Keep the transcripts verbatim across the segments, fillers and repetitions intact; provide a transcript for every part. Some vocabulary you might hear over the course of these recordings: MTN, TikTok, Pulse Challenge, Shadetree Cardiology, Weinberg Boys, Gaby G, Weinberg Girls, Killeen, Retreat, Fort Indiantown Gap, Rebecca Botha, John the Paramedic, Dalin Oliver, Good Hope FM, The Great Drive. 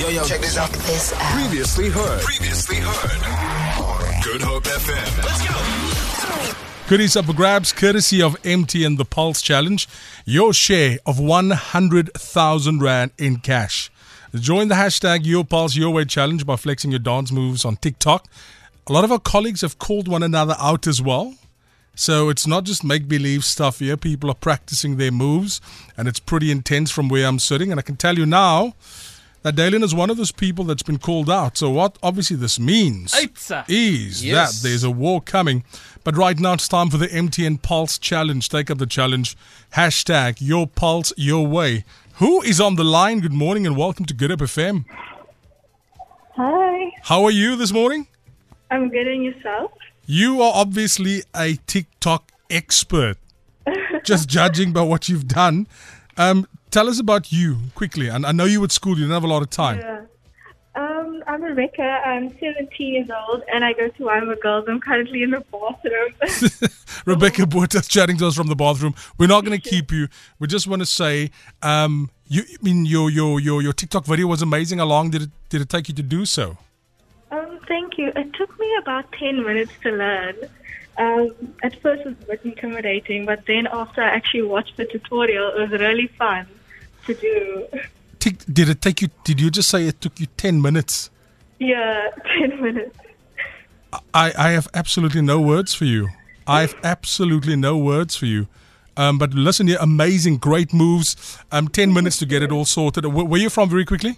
Yo, yo, check this out. Check this out. Previously heard. Previously heard. Good Hope F M. Let's go. Goodies up for grabs, courtesy of M T N, the Pulse Challenge. Your share of one hundred thousand rand in cash. Join the hashtag Your Pulse Your Way Challenge by flexing your dance moves on TikTok. A lot of our colleagues have called one another out as well. So it's not just make-believe stuff here. People are practicing their moves, and it's pretty intense from where I'm sitting. And I can tell you now that Dalin is one of those people that's been called out. So what obviously this means Eight, is yes. that there's a war coming. But right now it's time for the M T N Pulse Challenge. Take up the challenge. Hashtag Your Pulse Your Way. Who is on the line? Good morning and welcome to Good Up F M. Hi. How are you this morning? I'm good, and yourself? You are obviously a TikTok expert. Just judging by what you've done. Um, Tell us about you, quickly. And I know you were at school, you didn't have a lot of time. Yeah. Um, I'm Rebecca, I'm seventeen years old, and I go to Weinberg Girls. I'm currently in the bathroom. Rebecca Botha chatting to us from the bathroom. We're not going to keep you. We just want to say, um, you, I mean, your, your, your, your TikTok video was amazing. How long did it, did it take you to do so? Um, thank you. It took me about ten minutes to learn. Um, at first, it was a bit intimidating, but then after I actually watched the tutorial, it was really fun. To do. Did it take you? Did you just say it took you ten minutes? Yeah, ten minutes. I, I have absolutely no words for you. I have absolutely no words for you. Um, but listen here, amazing, great moves. Um, ten minutes to get it all sorted. Where, where are you from? Very quickly.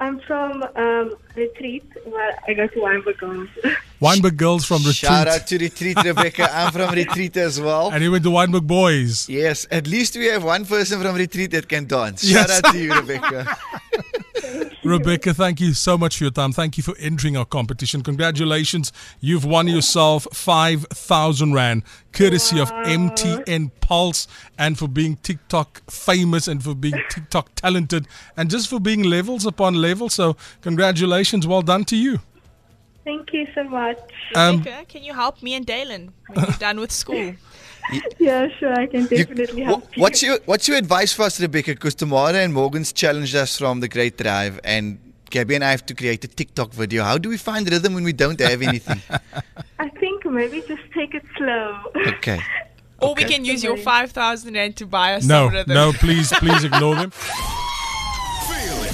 I'm from um, Retreat. Well, I go to Weinberg Girls. Weinberg Girls from Retreat. Shout out to Retreat, Rebecca. I'm from Retreat as well. And you went to Weinberg Boys. Yes, at least we have one person from Retreat that can dance. Yes. Shout out to you, Rebecca. Thank you. Rebecca, thank you so much for your time. Thank you for entering our competition. Congratulations. You've won yourself five thousand rand, courtesy wow. of M T N Pulse, and for being TikTok famous and for being TikTok talented and just for being levels upon level. So congratulations. Well done to you. Thank you so much. Um, Rebecca, can you help me and Dalin when you're done with school? Yeah, sure, I can definitely you, help wh- you. What's your, what's your advice for us, Rebecca? Because tomorrow and Morgan's challenged us from The Great Drive, and Gaby and I have to create a TikTok video. How do we find rhythm when we don't have anything? I think maybe just take it slow. Okay. Or okay. we can use your five thousand rand to buy us no, some rhythm. No, please, please ignore them. Feel it